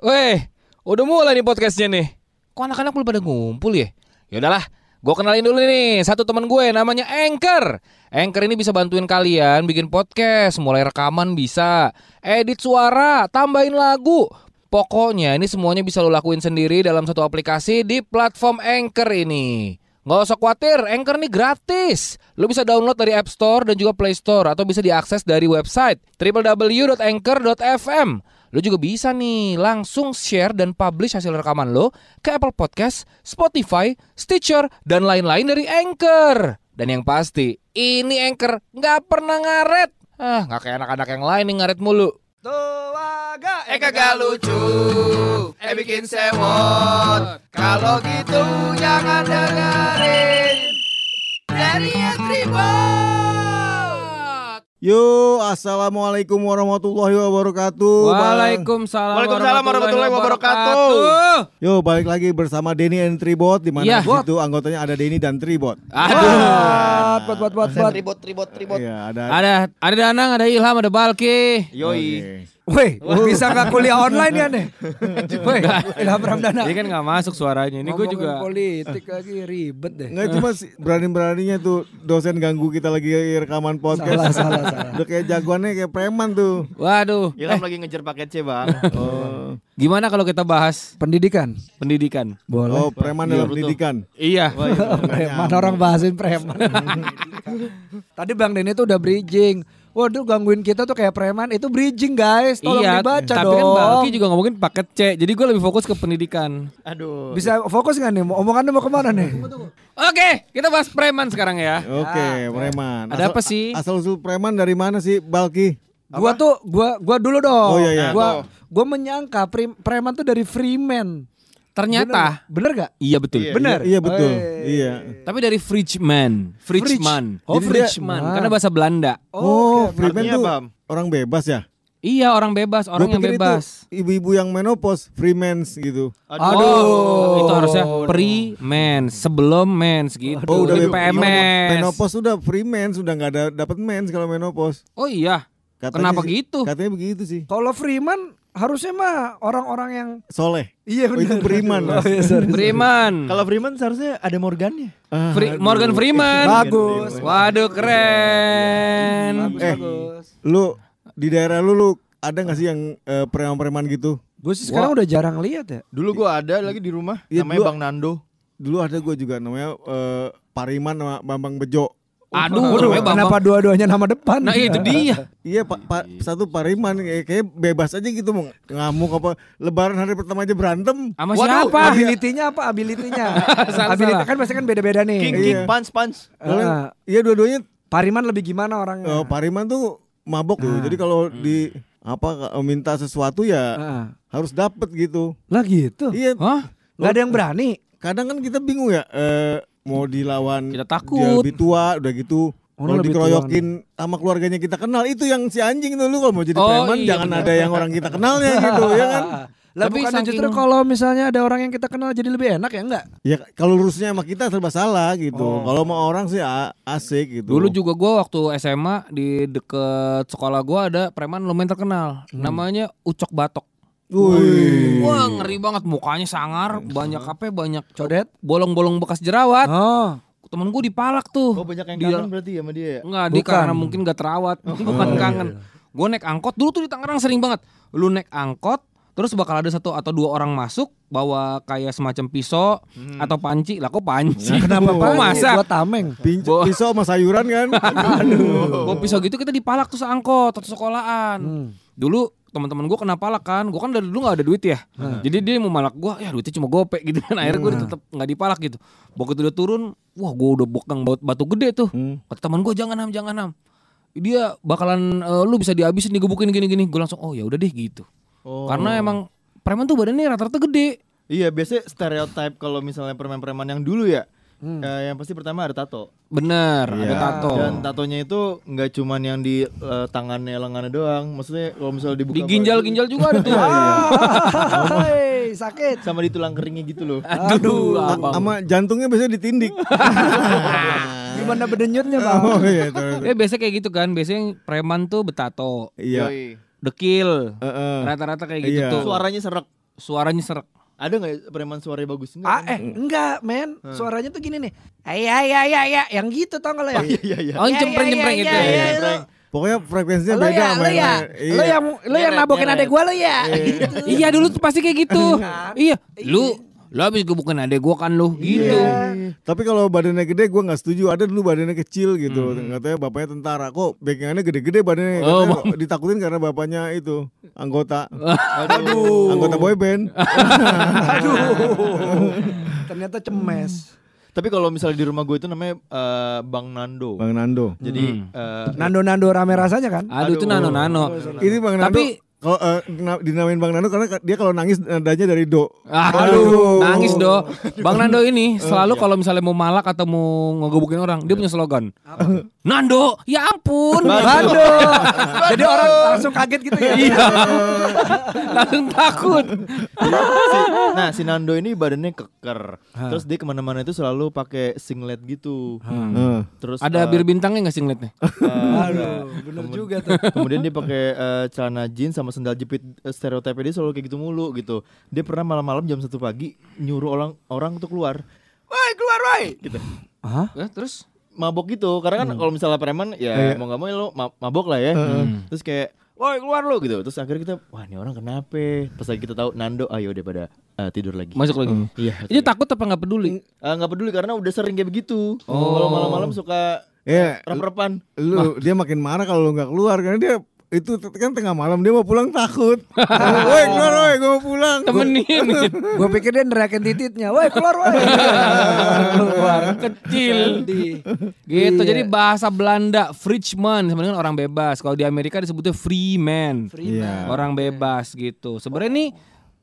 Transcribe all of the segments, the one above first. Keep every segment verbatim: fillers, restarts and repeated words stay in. Weh, udah mulai nih podcastnya nih. Kok anak-anak belum pada ngumpul ya? Yaudahlah, gue kenalin dulu nih satu teman gue namanya Anchor. Anchor ini bisa bantuin kalian bikin podcast, mulai rekaman bisa, edit suara, tambahin lagu. Pokoknya ini semuanya bisa lo lakuin sendiri dalam satu aplikasi di platform Anchor ini. Gak usah khawatir, Anchor ini gratis. Lo bisa download dari App Store dan juga Play Store, atau bisa diakses dari website double-u double-u double-u dot anchor dot f m. Lo juga bisa nih langsung share dan publish hasil rekaman lo ke Apple Podcast, Spotify, Stitcher, dan lain-lain dari Anchor. Dan yang pasti, ini Anchor gak pernah ngaret. Ah, gak kayak anak-anak yang lain yang ngaret mulu. Tuh agak, eh kagak lucu, eh bikin sewot. Kalau gitu jangan dengerin dari Tribod. Yo, assalamualaikum warahmatullahi wabarakatuh. Waalaikumsalam, Waalaikumsalam warahmatullahi wabarakatuh. Yo, balik lagi bersama Denny and Tribod, di mana yeah. Situ anggotanya ada Denny dan Tribod. Aduh, bot bot bot bot. Tribod Tribod Tribod. Iya, ada. Ada ada Danang, ada Ilham, ada Balki. Yoi. Okay. Woi, bisa gak kuliah online ya nih? Woi, Ilham Ramdana. Dia kan gak masuk suaranya. Ini gue juga politik lagi ribet deh. Enggak, cuma berani-beraninya tuh dosen ganggu kita lagi rekaman podcast. Salah, salah, salah. Udah kayak jagoannya kayak preman tuh. Waduh. Ilham eh. lagi ngejar paket C, Bang. Oh. Gimana kalau kita bahas pendidikan? Pendidikan. Boleh. Oh, preman dalam iya, pendidikan. Iya. Mana orang bahasin preman. Tadi Bang Denny tuh udah bridging. Waduh, gangguin kita tuh kayak preman. Itu bridging guys, tolong iya, dibaca tapi dong. Tapi kan Balki juga ngomongin paket C, jadi gue lebih fokus ke pendidikan. Aduh. Bisa fokus gak nih? Omongannya mau kemana nih? Oke, kita bahas preman sekarang ya. Oke, ya, preman. Ada asal, apa sih? Asal-usul preman dari mana sih, Balki? Gue tuh, gue gue dulu dong. Oh iya iya. Gue gue menyangka pre, preman tuh dari Freeman. Ternyata bener, bener gak? Iya betul. Iya, bener. Iya, iya betul. Oh, iya. Tapi dari Fridgeman, Fridgeman. Oh, Fridgeman. Karena bahasa Belanda. Oh, okay. Freeman tuh apa? Orang bebas ya? Iya, orang bebas, orang yang bebas. Ibu-ibu yang menopause, freemans gitu. Aduh, oh, itu harusnya pre-mens, sebelum mens gitu. Oh, udah P M S. Menopause udah freemans, udah enggak ada dapat mens kalau menopause. Oh iya. Katanya kenapa sih, gitu? Katanya begitu sih. Kalau Freeman harusnya mah orang-orang yang soleh. Iya benar. Oh, itu Beriman. Oh, iya, Beriman. Kalau Beriman seharusnya ada Morgannya. Ah, Free, Morgan Freeman. Bagus. Waduh keren. Bagus, eh, bagus. Lu di daerah lu, lu ada nggak sih yang uh, preman-preman gitu? Gue sih sekarang wow. udah jarang lihat ya. Dulu gue ada lagi di rumah. Ya, namanya dulu, Bang Nando. Dulu ada gue juga namanya uh, Pariman sama Bambang Bejo. Aduh, Aduh kenapa dua-duanya nama depan? Nah itu dia. Iya, pa, pa, satu Pariman kayak bebas aja gitu mau ngamuk apa. Lebaran hari pertama aja berantem. Sama siapa? Abilitinya apa? Abilitinya. Abilitinya kan pasti kan beda-beda nih. King king punch punch. Iya uh, dua-duanya. Pariman lebih gimana orangnya? Uh, Pariman tuh mabok tuh. Nah. Jadi kalau hmm. di apa minta sesuatu ya uh. harus dapet gitu. Lah gitu. Iya. Hah? Gak ada yang berani. Kadang kan kita bingung ya. Uh, mau dilawan kita takut. Dia lebih tua udah gitu. Oh, kalau dikeroyokin sama keluarganya kita kenal itu yang si anjing dulu. Kalau mau jadi oh, preman iya, jangan bener. Ada yang orang kita kenalnya gitu ya kan. Lah bukan saking... justru kalau misalnya ada orang yang kita kenal jadi lebih enak ya enggak? Ya kalau lurusnya sama kita serba salah gitu. Oh. Kalau sama orang sih asik gitu. Dulu juga gue waktu S M A di deket sekolah gue ada preman lumayan terkenal. Hmm. Namanya Ucok Batok. Wih. Wah ngeri banget, mukanya sangar, banyak apa banyak codet, bolong-bolong bekas jerawat. Oh. Temen gue dipalak tuh. Oh banyak yang dia, kangen berarti ya sama dia ya? Enggak, bukan. Dia karena mungkin gak terawat, oh. bukan oh, kangen. Iya, iya. Gue naik angkot, dulu tuh di Tangerang sering banget. Lu naik angkot, terus bakal ada satu atau dua orang masuk, bawa kayak semacam pisau hmm. atau panci. Lah kok panci? Nah, kenapa panci? Kok masak? Buat tameng. Bo- pisau sama sayuran kan? Aduh. Bawa pisau gitu kita dipalak tuh seangkot, atau sekolahan. Hmm. Dulu teman-teman gue kena palak kan, gue kan dari dulu gak ada duit ya, hmm. jadi dia mau malak gue, ya duitnya cuma gope gitu kan, akhirnya gue tetap gak dipalak gitu. Begitu udah turun, wah gue udah bokang batu gede tuh, hmm. kata teman gue jangan ham, jangan ham, dia bakalan uh, lu bisa dihabisin, digebukin gini-gini, gue langsung oh ya udah deh gitu, oh. karena emang preman tuh badannya rata-rata gede. Iya biasanya stereotype kalau misalnya preman-preman yang dulu ya. Hmm. Uh, yang pasti pertama ada tato. Bener, ya, ada tato. Dan tatonya itu gak cuman yang di uh, tangannya, lengannya doang. Maksudnya kalau misalnya dibuka, di ginjal-ginjal juga ada tuh. Hei, sakit. Sama di tulang keringnya gitu loh. Aduh, Aduh sama jantungnya biasanya ditindik. Gimana bedenyutnya Bang? Oh, iya, ya biasanya kayak gitu kan. Biasanya preman tuh betato. Iya. Dekil. Uh-uh. Rata-rata kayak gitu iya. tuh. Suaranya serak. suaranya serak. Ada nggak Preman suaranya bagus? Enggak, ah, eh enggak men, hmm. suaranya tuh gini nih. Ayah ayah ayah ayah yang gitu tau nggak lo ya? Oh nyempreng nyempreng gitu. Pokoknya frekuensinya lo beda ya, sama lo ya, iya. Lo yang lo yang nabokin adek gue lo ya. Gitu. Iya dulu tuh pasti kayak gitu. Iya. Lu lo abis gebukin adek gue kan lo gitu. Iya. Tapi kalau badannya gede gue nggak setuju. Ada dulu badannya kecil gitu. Hmm. Katanya bapaknya tentara. Kok backingannya gede-gede badannya? Oh, bang. Ditakutin karena bapaknya itu anggota. Aduh. Anggota boyband. Aduh. Ternyata cemes. Tapi kalau misalnya di rumah gue itu namanya uh, Bang Nando. Bang Nando. Jadi hmm. uh, Nando Nando rame rasanya kan? Aduh, aduh itu Nando Nando. Oh, ini Bang Nando. Tapi kalau uh, dinamain Bang Nando karena dia kalau nangis nadanya dari do. Ah, aduh, nangis do. Bang Nando ini selalu kalau misalnya mau malak atau mau ngegebukin orang, dia punya slogan. Apa? Nando, ya ampun. Nando. Jadi orang langsung kaget gitu ya. Iya. Langsung takut. Si, nah si Nando ini badannya keker, ha. Terus dia kemana-mana itu selalu pakai singlet gitu. Hmm. Terus ada uh, bir bintangnya nggak singletnya? Uh, Aduh, bener kemudian, juga tuh. Kemudian dia pakai uh, celana jeans sama sendal jepit, uh, stereotipe dia selalu kayak gitu mulu gitu. Dia pernah malam-malam jam satu pagi nyuruh orang orang untuk keluar. Woi keluar woi. Gitu. Hah? Eh, terus mabok gitu, karena kan hmm. kalau misalnya preman ya eh. mau nggak mau lo mabok lah ya. Hmm. Terus kayak woi keluar lo gitu. Terus akhirnya kita, wah ini orang kenapa? Pas lagi kita tahu Nando, ayo udah pada uh, tidur lagi. Masuk lagi. Iya. Hmm. Ini takut apa nggak peduli? Nggak uh, peduli karena udah sering kayak begitu. Oh. Kalau malam-malam suka yeah. rep-repan. Lu Ma- dia makin marah kalau lu nggak keluar karena dia itu kan tengah malam dia mau pulang takut. Woi keluar woi gue mau pulang. Temenin. Gue pikir dia nerakin tititnya. Woi keluar woi. Keluar kecil. Di. Gitu. Iya. Jadi bahasa Belanda free man sebenarnya orang bebas. Kalau di Amerika disebutnya free man. Free yeah. man. Orang bebas gitu. Sebenarnya ini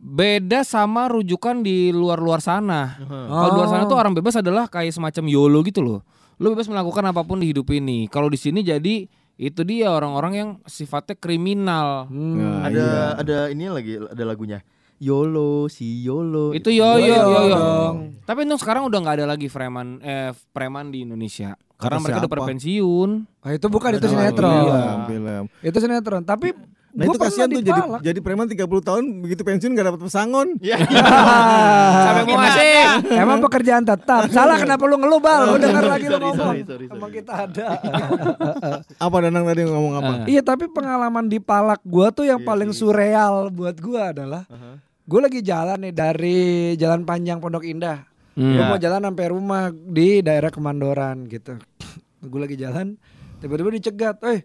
beda sama rujukan di luar-luar sana. Oh. Kalau luar sana tuh orang bebas adalah kayak semacam YOLO gitu loh. Lu bebas melakukan apapun di hidup ini. Kalau di sini jadi itu dia orang-orang yang sifatnya kriminal. Hmm. Nah, ada iya. ada ini lagi ada lagunya. Yolo si Yolo. Itu yoyo yoyo. yoyo. yoyo. Tapi itu sekarang udah enggak ada lagi preman eh preman di Indonesia. Karena, Karena mereka udah berpensiun. Ah itu bukan itu sinetron. Film, film. Itu sinetron. Tapi nah gua itu kasihan tuh jadi, jadi preman tiga puluh tahun begitu pensiun gak dapat pesangon. Iya. Sampai mau asik. Emang pekerjaan tetap. Salah kenapa lu ngeluh Bal? Gua dengar lagi lu ngomong. Emang kita ada. Apa Danang tadi ngomong apa? Uh. Iya tapi pengalaman di Palak gua tuh yang yeah, paling yeah. surreal buat gua adalah uh-huh. gua lagi jalan nih dari Jalan Panjang Pondok Indah. Hmm. Gua yeah. mau jalan sampai rumah di daerah Kemandoran gitu. Gua lagi jalan tiba-tiba dicegat. Eh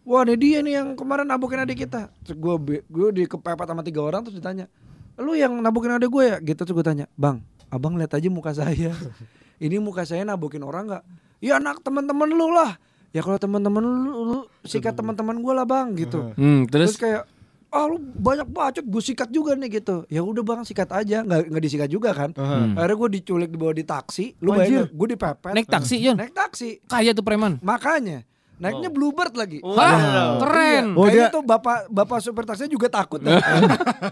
wah ini dia nih yang kemarin nabukin adik kita. Terus gue gue dikepepet sama tiga orang terus ditanya, lu yang nabukin adik gue ya? Gitu terus gue tanya, bang, abang lihat aja muka saya. Ini muka saya nabukin orang nggak? Ya anak teman-teman lu lah. Ya kalau teman-teman lu, lu sikat teman-teman gue lah bang gitu. Hmm, terus? terus kayak, ah lu banyak bacot, gue sikat juga nih gitu. Ya udah bang sikat aja, nggak nggak disikat juga kan? Hmm. Akhirnya gue diculik dibawa di taksi. Lu bayangin? Gue dipepet. Naik taksi Yon? Naik taksi. Kaya tuh preman. Makanya. Naiknya oh. Bluebird lagi. Wah, wow. wow. Keren. Oh, kayaknya dia... tuh bapak bapak supir taksinya juga takut. Ya.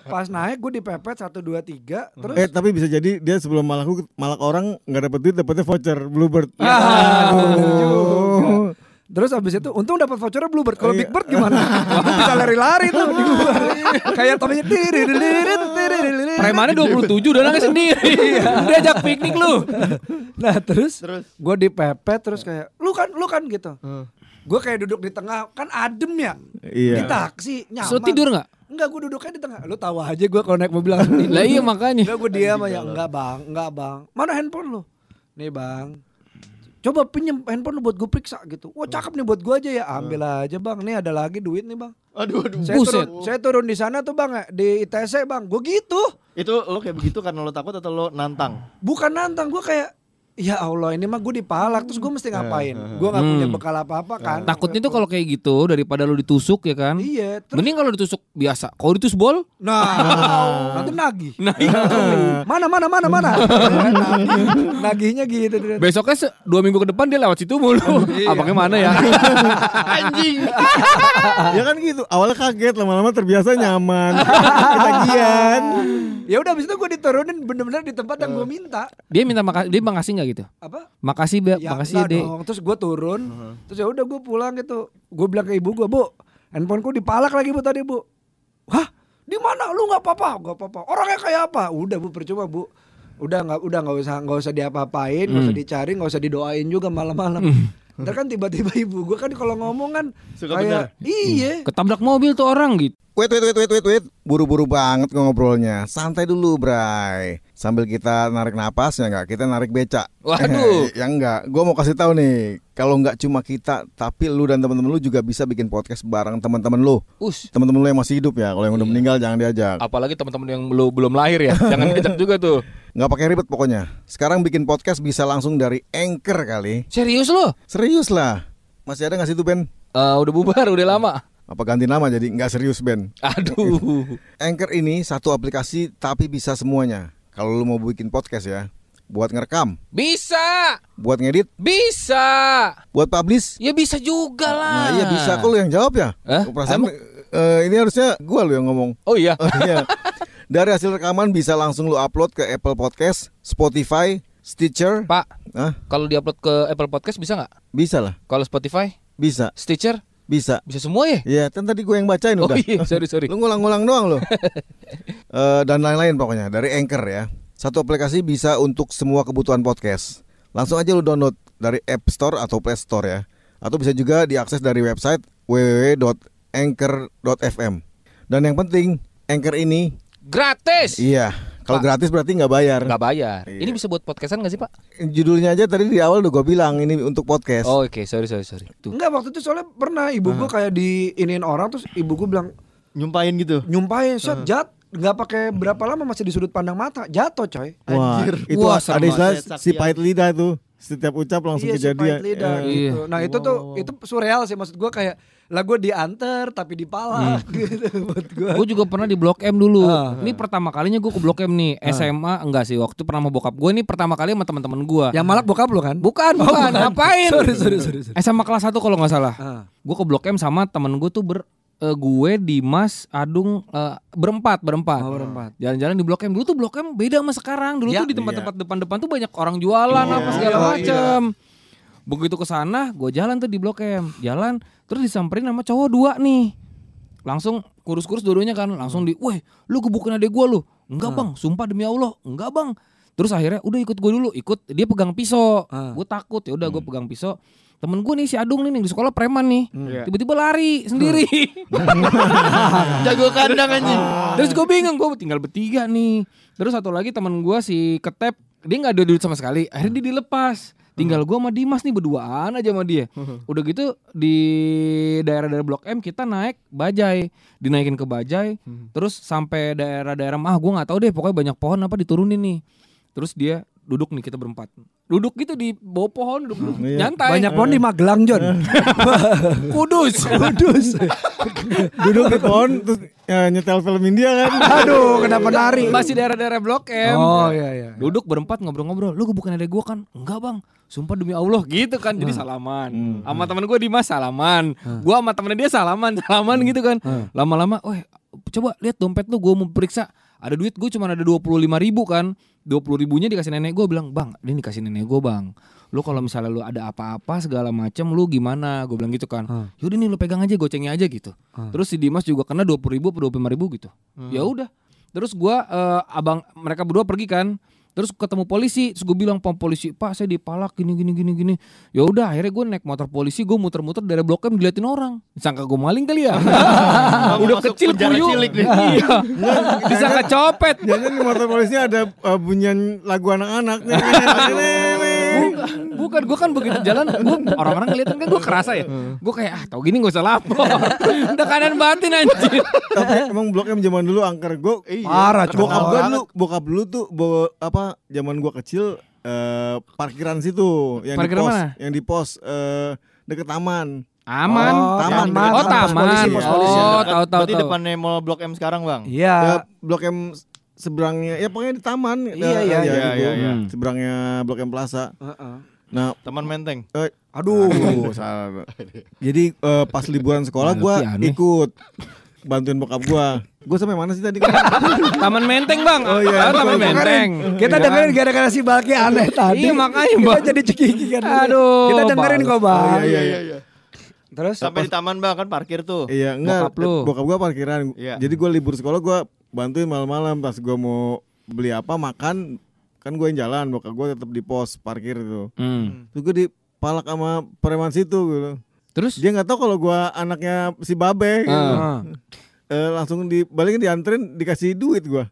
Pas naik gue dipepet satu dua tiga terus eh tapi bisa jadi dia sebelum malak malak orang enggak dapat duit dapatnya voucher Bluebird. Ya. Aduh. Terus abis itu untung dapat vouchernya Bluebird. Kalau Big Bird gimana? Bisa lari-lari tuh di gua. Kayak tomenya tiri tiri tiri. Premannya dua puluh tujuh udah nangis sendiri. Diajak piknik lu. Nah, terus terus gua dipepet terus kayak lu kan lu kan gitu. Gue kayak duduk di tengah kan adem ya iya. Di taksi nyaman. So tidur nggak? Enggak gue duduknya di tengah. Lu tahu aja gue kalau naik mobil langsung tidur. Lah iya makanya. Enggak gue diam ya. Enggak bang, enggak bang. Mana handphone lu? Nih bang. Coba pinjam handphone lu buat gue periksa gitu. Wah cakep nih buat gue aja ya. Ambil aja bang. Nih ada lagi duit nih bang. Aduh aduh. Saya Buset. turun, saya turun di sana tuh bang di I T C bang. Gue gitu. Itu lo kayak begitu karena lo takut atau lo nantang? Bukan nantang. Gue kayak. Ya Allah ini mah gue dipalak terus gue mesti ngapain? Gue gak punya bekal apa-apa kan. Takutnya tuh kalau kayak gitu daripada lu ditusuk ya kan. Iya. Terus... mending kalau ditusuk biasa. Kalau ditusuk bol. Nah. Nanti nagih. Nagih. Mana mana mana mana. Nagihnya gitu. Besoknya se- dua minggu ke depan dia lewat situ mulu. Abangnya mana ya? Anjing. Ya kan gitu. Awalnya kaget lama-lama terbiasa nyaman. Ketagihan. Ya udah abis itu gue diturunin bener-bener di tempat yang gue minta. Dia minta makasih. Dia makasih gak gitu? Apa? Makasih Beb, ya, makasih Dek. Terus gue turun, uh-huh. terus ya udah gue pulang gitu. Gue bilang ke ibu gue, "Bu, handphoneku dipalak lagi Bu tadi, Bu." "Hah? di mana lu nggak apa-apa, nggak apa-apa. Orangnya kayak apa? Udah bu, percuma bu. Udah nggak, udah nggak usah, nggak usah diapa-apain, nggak hmm. usah dicari, nggak usah didoain juga malam-malam. Hmm. Ntar kan tiba-tiba ibu gue kan kalau ngomong kan suka kayak bener. Iye. Ketabrak mobil tuh orang gitu. Wait, wait, wait, wait, wait, wait. Buru-buru banget ngobrolnya. Santai dulu, Bray. Sambil kita narik napas ya enggak, kita narik becak. Waduh. Ya enggak, gue mau kasih tahu nih, kalau enggak cuma kita, tapi lu dan teman-teman lu juga bisa bikin podcast bareng teman-teman lu. Us. Teman-teman lu yang masih hidup ya, kalau yang udah iya. meninggal jangan diajak. Apalagi teman-teman yang belum belum lahir ya, jangan diajak juga tuh. Enggak pakai ribet pokoknya. Sekarang bikin podcast bisa langsung dari Anchor kali. Serius lo? Serius lah. Masih ada enggak sih tuh Ben? Uh, udah bubar, udah lama. Apa ganti nama jadi enggak serius Ben? Aduh. Anchor ini satu aplikasi tapi bisa semuanya. Kalau lu mau bikin podcast ya, buat ngerekam bisa, buat ngedit bisa, buat publish ya bisa juga lah. Nah iya bisa, kok lu yang jawab ya? Eh, perasaan uh, ini harusnya gua lu yang ngomong. Oh iya. Oh, iya. Dari hasil rekaman bisa langsung lu upload ke Apple Podcast, Spotify, Stitcher. Pak, huh? Kalau diupload ke Apple Podcast bisa nggak? Bisa lah. Kalau Spotify? Bisa. Stitcher? Bisa. Bisa semua ya? Iya, kan tadi gue yang bacain oh, udah. Iya, sorry, sorry. Lu ngulang-ngulang doang lo. uh, Dan lain-lain pokoknya, dari Anchor ya. Satu aplikasi bisa untuk semua kebutuhan podcast. Langsung aja lu download dari App Store atau Play Store ya. Atau bisa juga diakses dari website w w w dot anchor dot f m. Dan yang penting, Anchor ini gratis. Iya. Kalau gratis berarti nggak bayar. Nggak bayar. Iya. Ini bisa buat podcastan nggak sih Pak? Judulnya aja tadi di awal udah gue bilang ini untuk podcast. Oh, Oke, okay. sorry sorry sorry. Tuh. Nggak, waktu itu soalnya pernah ibu gue kayak diinin orang terus ibu gue bilang nyumpain gitu. Nyumpain, set uh. jat. Nggak pakai berapa lama masih di sudut pandang mata jatuh coy. Wah, anjir. Itu wah, ada istilah si pahit lidah tuh. Setiap ucap langsung iya, kejadian. Si lidah, eh, gitu. Iya. Nah itu wow. tuh itu surreal sih maksud gue kayak. Lah gue diantar tapi dipalak hmm. gitu buat gue. Gue juga pernah di Blok M dulu. Uh, ini uh. pertama kalinya gue ke Blok M nih. Uh. S M A enggak sih waktu itu pernah sama bokap gue. Ini pertama kali sama teman-teman gue. Yang malak bokap lo kan? Bukan, oh, bukan. Ngapain? sorry, sorry, sorry, sorry. S M A kelas satu kalau enggak salah. Uh. Gue ke Blok M sama temen gue tuh ber uh, gue di Mas Adung uh, berempat, berempat. Oh, berempat. Jalan-jalan di Blok M dulu tuh Blok M beda sama sekarang. Dulu ya, tuh di tempat-tempat iya. depan-depan tuh banyak orang jualan iya. apa segala macam. Oh, iya. Begitu ke sana, gue jalan tuh di Blok M, jalan terus disamperin sama cowok dua nih, langsung kurus-kurus dua-duanya kan, langsung di, weh, lu gebukin adek gue lu, enggak bang, sumpah demi Allah, enggak bang, terus akhirnya udah ikut gue dulu, ikut dia pegang pisau, uh. gue takut ya udah gue pegang pisau. Temen gue nih si Adung nih di sekolah preman nih yeah. tiba-tiba lari sendiri jago kandang anjing. Terus gue bingung, gue tinggal bertiga nih. Terus satu lagi temen gue si Ketep, dia gak ada duit sama sekali. Akhirnya dia dilepas, tinggal gue sama Dimas nih berduaan aja sama dia. Udah gitu di daerah-daerah Blok M kita naik bajai, dinaikin ke bajai terus sampai daerah-daerah mah gue gak tahu deh, pokoknya banyak pohon apa diturunin nih. Terus dia duduk nih, kita berempat duduk gitu di bawah pohon, duduk hmm, iya. nyantai. Banyak pohon di Magelang John. Kudus, Kudus. Duduk di pohon terus ya, nyetel film India kan. Aduh, kenapa nari? Masih daerah-daerah Blok M. Oh iya iya. Duduk berempat ngobrol-ngobrol. Lu bukan adek gua kan? Enggak, Bang. Sumpah demi Allah gitu kan. Jadi hmm. salaman. Hmm. Sama teman gua Dimas salaman. Hmm. Gua sama temennya dia salaman, salaman hmm. gitu kan. Hmm. Lama-lama, "Weh, coba lihat dompet lu, gua mau periksa." Ada duit gue cuma ada dua puluh lima ribu kan. dua puluh ribunya dikasih nenek gue, bilang, "Bang, ini dikasih nenek gue, Bang. Lu kalau misalnya lu ada apa-apa segala macam, lu gimana?" Gue bilang gitu kan. Hmm. "Yaudah nih lu pegang aja, gocengnya aja gitu." Hmm. Terus si Dimas juga kena dua puluh ribu atau dua puluh lima ribu gitu. Hmm. Ya udah. Terus gue uh, abang mereka berdua pergi kan. Terus ketemu polisi, terus gue bilang, "Pom polisi, Pak, saya dipalak gini gini gini gini." Ya udah, akhirnya gue naik motor polisi, gue muter-muter dari Blok M diliatin orang. Disangka gue maling kali ya. Udah kecil puyuh. Iya. Disangka copet. Jangan di motor polisinya ada uh, bunyian lagu anak-anak. Bukan, gue kan begitu jalan, gue orang-orang ngeliatin kan gue kerasa ya. Gue kayak ah tau gini gak usah lapor. Tekanan batin anjir. Tapi emang Blok M zaman dulu angker gue. Parah. Bokap gue dulu, bokap dulu tuh bawa, apa zaman gue kecil eh, parkiran situ yang parkiran di pos, mana? Yang di pos eh, deket taman. Aman, oh, taman, taman. Oh taman. Polisi, pos polisi. Oh tahu tahu. Berarti depannya mall Blok M sekarang bang? Iya. Blok M seberangnya, ya pokoknya di taman. Iya iya iya iya. Seberangnya Blok M Plaza. Nah, Taman Menteng. Eh, aduh, aduh salah. Jadi uh, pas liburan sekolah gue ikut bantuin bokap gue. Gue sampai mana sih tadi? Taman Menteng bang. Oh iya. Taman Menteng. Kita dengerin gara-gara si Balki aneh tadi. Iya makanya bang. Kita jadi cekiki kan. Aduh. Kita dengerin kok bang. Iya iya iya. Terus sampai di taman Bang, kan parkir tuh. Iya, enggak. Bokap lu. Bokap gua parkiran. Yeah. Jadi gua libur sekolah gua bantuin malam-malam pas gua mau beli apa makan, kan gua yang jalan, bokap gua tetap di pos parkir itu. Hmm. Terus gua dipalak sama preman situ gitu. Terus dia enggak tahu kalau gua anaknya si Babe gitu. Uh. Uh, langsung dibalikin, dianterin, dikasih duit gua.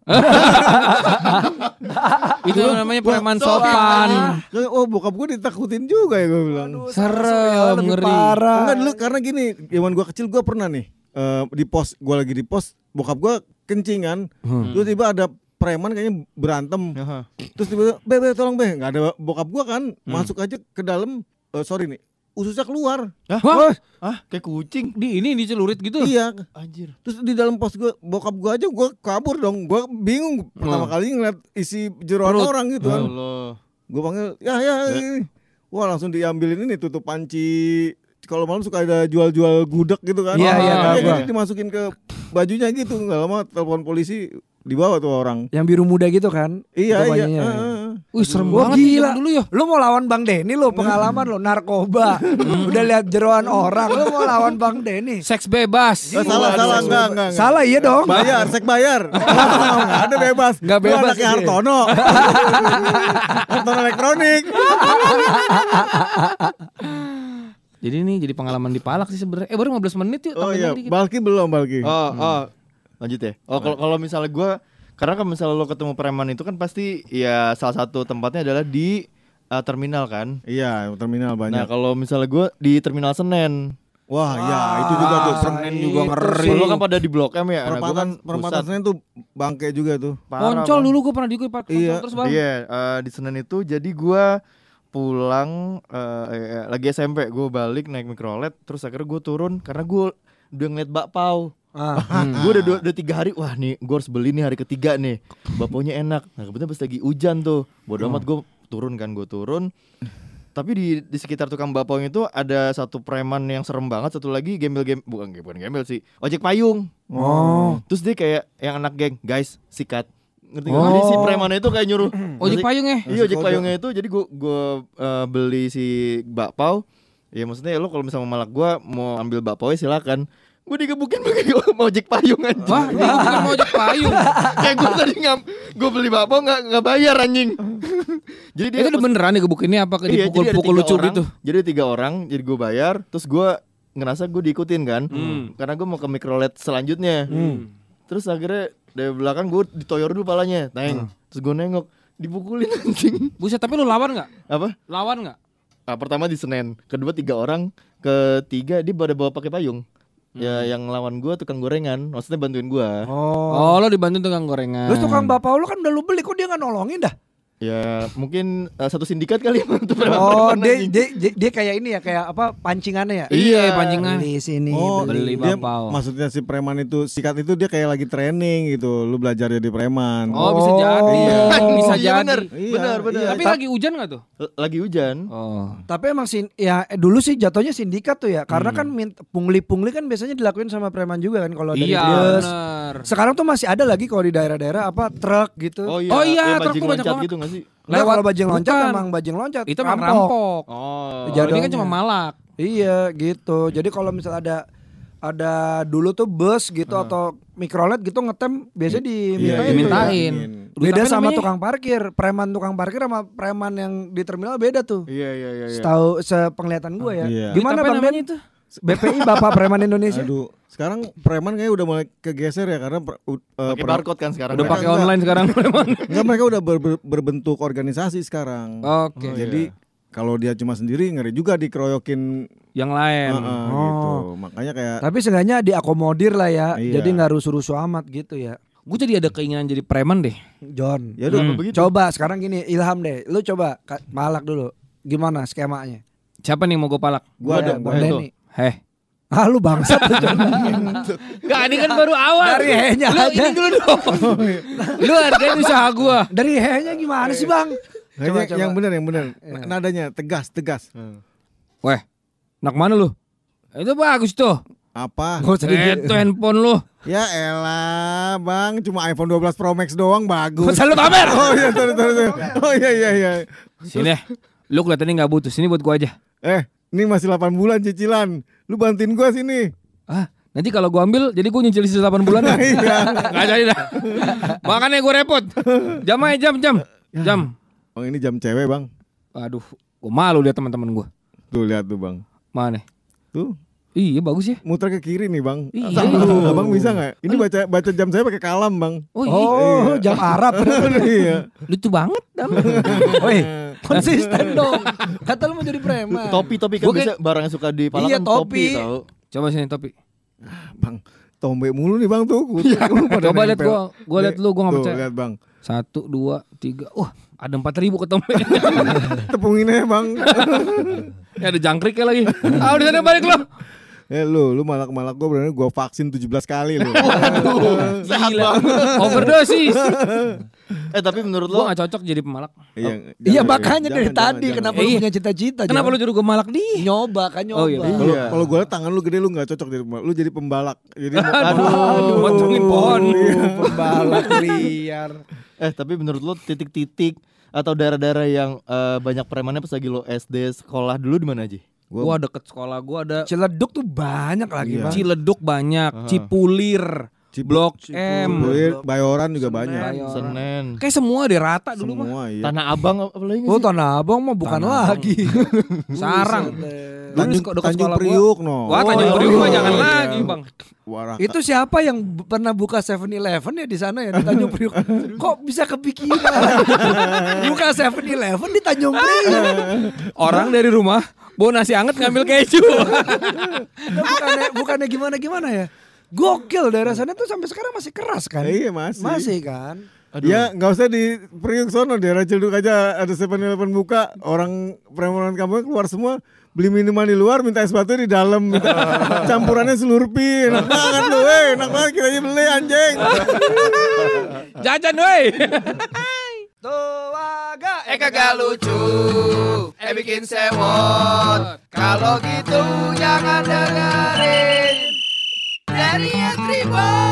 Itu namanya preman sopan. Oh, bokap gua ditakutin juga ya gua bilang. Aduh, serem, ngeri. Parah. Enggak dulu karena gini, zaman gua kecil gua pernah nih uh, di pos, gua lagi di pos, bokap gua kencingan. Hmm. Terus tiba ada preman kayaknya berantem. Uh-huh. Terus tiba-tiba, "Be, be, tolong be." Enggak ada bokap gua kan, hmm. masuk aja ke dalam. Uh, sorry nih. Ususnya keluar. Hah? Wah. Hah? Kayak kucing. Di ini dicelurit gitu. Iya. Anjir. Terus di dalam pos gue, bokap gue aja gue kabur dong. Gue bingung pertama oh. kali ngeliat isi jeroan orang gitu kan. Oh. Gue panggil, "Ya, ya." Eh. Wah, langsung diambilin ini tutup panci. Kalau malam suka ada jual-jual gudeg gitu kan. Iya, iya, iya. Dimasukin ke bajunya gitu. Enggak lama telepon polisi, dibawa tuh orang. Yang biru muda gitu kan? Iya, iya. Ya. Wih, serem banget. Gila dulu ya. Lu mau lawan Bang Denny lo, pengalaman lo narkoba. Udah lihat jeroan orang, lu mau lawan Bang Denny. Seks bebas. Nah, salah, salah enggak, enggak, enggak. Salah iya dong. Bayar, seks bayar. Enggak ada bebas. Enggak bebas. Anaknya Hartono. Hartono elektronik. Jadi nih jadi pengalaman dipalak sih sebenarnya. Eh baru lima belas menit yuk. Oh iya, Balki belum Balki. Oh, oh. Lanjut ya. Oh, kalau kalau misalnya gue karena kan misalnya lo ketemu preman itu kan pasti ya salah satu tempatnya adalah di uh, terminal kan? Iya, terminal banyak. Nah kalau misalnya gue di terminal Senen. Wah, ah, ya itu juga tuh Senen juga ngeri. Lo kan pada di Blok M ya? Perempatan nah, perempatan Senen tuh bangke juga tuh. Parah, Poncol bang. Dulu gue pernah di gue iya. terus bang. Iya uh, di Senen itu jadi gue pulang uh, eh, lagi S M P gue balik naik mikrolet terus akhirnya gue turun karena gue udah ngeliat bakpao. Ah, hmm. Gue udah, udah, udah tiga hari, wah nih gue harus beli nih hari ketiga nih. Bapaunya enak. Nah kebetulan pas lagi hujan tuh, bodo amat gue turun kan gue turun. Tapi di, di sekitar tukang bapaunya itu ada satu preman yang serem banget, satu lagi gembel gembel bukan bukan gembel sih, ojek payung. Oh. Terus dia kayak yang anak geng, guys sikat. Ngerti gak? Oh. Jadi si premannya itu kayak nyuruh ojek payung ya? Iya ojek payungnya itu, jadi gue gue uh, beli si bakpao. Ya maksudnya ya, lo kalau misalnya mau malak gue mau ambil bakpao silakan. Gue digebukin pakai ojek payung anjing. Wah, digebukin mau ojek payung. Kayak gue tadi ngam, gue beli bakpao enggak enggak bayar anjing. Jadi dia itu udah beneran digebukinnya apa dipukul-pukul iya, lucu orang, gitu. Jadi tiga orang, jadi gue bayar, terus gue ngerasa gue diikutin kan. Hmm. Karena gue mau ke mikrolet selanjutnya. Hmm. Terus akhirnya dari belakang gue ditoyor dulu palanya, teng. Hmm. Terus gue nengok, dipukulin anjing. Buset, tapi lu lawan enggak? Apa? Lawan enggak? Nah, pertama di Senen, kedua tiga orang, ketiga dia pada bawa pakai payung. Ya yang lawan gue tukang gorengan, maksudnya bantuin gue. Oh. Oh lo dibantuin tukang gorengan. Terus tukang bapak lo kan udah lo beli, kok dia gak nolongin dah? Ya mungkin uh, satu sindikat kali. Oh dia, dia, dia, dia kayak ini ya, kayak apa pancingannya ya? Iya pancingan di sini. Oh beli dia, bapak maksudnya si preman itu, sikat itu dia kayak lagi training gitu. Lo belajar jadi preman. Oh, oh bisa jadi iya. Bisa iya, jadi bener, iya, bener, bener. Iya. Tapi Ta- lagi hujan gak tuh? Lagi hujan. Oh. Tapi emang sin- ya dulu sih jatuhnya sindikat tuh ya. Karena hmm. kan mint- pungli-pungli kan biasanya dilakuin sama preman juga kan kalau ada iya, di bus. Sekarang tuh masih ada lagi kalau di daerah-daerah apa truk gitu. Oh iya, oh, iya truk banyak banget gitu. Nah, kalau bajing loncat bukan. Emang bajing loncat itu emang rampok. Oh. Jadi kan cuma malak. Iya gitu. Jadi kalau misal ada ada dulu tuh bus gitu uh. atau mikrolet gitu ngetem biasanya dimintain. Dimintain. Iya, iya. Beda sama namanya... tukang parkir, preman tukang parkir sama preman yang di terminal beda tuh. Iya iya iya. Setahu sepenglihatan gue ya. Iya. Gimana Bang Ben itu? B P I Bapak Preman Indonesia. Aduh, sekarang preman kayaknya udah mulai kegeser ya karena uh, pakai barcode kan sekarang. Udah pakai online sekarang preman. Enggak, mereka udah ber, ber, berbentuk organisasi sekarang. Oke. Okay. Oh, jadi iya. Kalau dia cuma sendiri ngeri juga dikeroyokin yang lain. Uh-uh, oh. Gitu. Makanya kayak tapi seenggaknya diakomodir lah ya. Iya. Jadi enggak rusuh-rusuh amat gitu ya. Gue jadi ada keinginan jadi preman deh, John. Ya udah hmm. begitu. Coba sekarang gini, Ilham deh. Lu coba malak dulu. Gimana skemanya? Siapa nih mau gue palak? Gua ada Bang Denny. Heh, ah lu bangsat tuh. Gak, ini kan baru awal. Dari hehnya aja. Ini dulu dong. Lu hargain usaha gua. Dari hehnya gimana sih bang? Coba, coba. Yang benar, yang benar. Nadanya tegas, tegas. Hmm. Weh, nak mana lu? Itu bagus tuh. Apa? Itu handphone lu. Ya elah bang, cuma iPhone twelve Pro Max doang bagus. Selalu pamer. Oh iya, sorry, sorry. Oh iya, iya, iya. Sini, lu kelihatannya nggak butuh. Sini buat gua aja. Eh. Ini masih delapan bulan cicilan. Lu bantuin gua sini. Ah, nanti kalau gua ambil jadi gua nyicil sisa delapan bulan. Nah, iya. Enggak jadi dah. Makanya gua repot. Jam aja jam jam. Jam. Oh, ini jam cewek, Bang. Aduh, gua malu lihat teman-teman gua. Tuh lihat tuh, Bang. Mana? Tuh. Iya bagus ya. Muter ke kiri nih Bang. Iya. Aduh. Abang bisa nggak? Ini baca baca jam saya pakai kalam Bang. Oh, iya. Oh jam Arab. Iya. Lucu banget. Woi konsisten dong. Kata lu mau jadi preman. Topi topi kan bisa barang yang suka di Palakan. Iya topi. topi tau. Coba sini topi. Bang tombe mulu nih Bang tuh. Coba lihat gua. Gua lihat lu gua nggak percaya. Lihat Bang. Satu dua tiga. Wah ada empat ribu ke tombe. Tepunginnya Bang. Ya ada jangkriknya lagi. Ah udah sana balik lu. Eh lu, lu malak-malak gue berani gue vaksin tujuh belas kali lu. Waduh, sehat banget. Overdosis. Eh tapi menurut lu gue gak cocok jadi pemalak. Iya, iya makanya dari tadi jangan, kenapa jangan. Lu punya cita-cita. Kenapa jangan. Lu juru gue malak nih? Nyoba kan nyoba. Oh, iya. Iya. Kalau gue liat tangan lu gede lu gak cocok jadi pemalak. Lu jadi pembalak. Jadi aduh, aduh matungin pohon. Iya. Pembalak liar. Eh tapi menurut lu titik-titik atau daerah-daerah yang uh, banyak premannya pas lagi lu S D sekolah dulu di mana aja? Gua, gua deket sekolah gua ada Ciledug tuh banyak lagi iya. Bang. Ciledug banyak, uh-huh. Cipulir, Cip- Blok Cipulir, M, Cipulir, Bayoran juga Senen, banyak. Bayoran. Senen. Kayak semua deh rata semua, dulu mah. Iya. Tanah Abang apalagi sih? Oh, Tanah Abang mah bukan Tanah lagi. Sarang. Tanjung, Tanjung Priok no. Wah, Tanjung Priok mah jangan lagi, Bang. Waraka. Itu siapa yang pernah buka seven eleven ya di sana ya di Tanjung Priok? Kok bisa kepikiran? Buka seven eleven di Tanjung Priok. Orang dari rumah bawa nasi anget ngambil keju. Nah, bukannya, bukannya gimana-gimana ya? Gokil daerah sana tuh sampai sekarang masih keras kan? Iya masih. Masih kan? Aduh. Ya nggak usah di Priok sono daerah Ciledug aja ada seven eleven buka orang preman kampung keluar semua. Beli minuman di luar, minta es batu di dalam, minta campurannya Slurpee. Enak banget lu, wey. Enak banget kita aja beli anjing. Jajan wey. Tuaga, eh kagak lucu, eh bikin sewot. Kalau gitu jangan dengerin dari Tribod.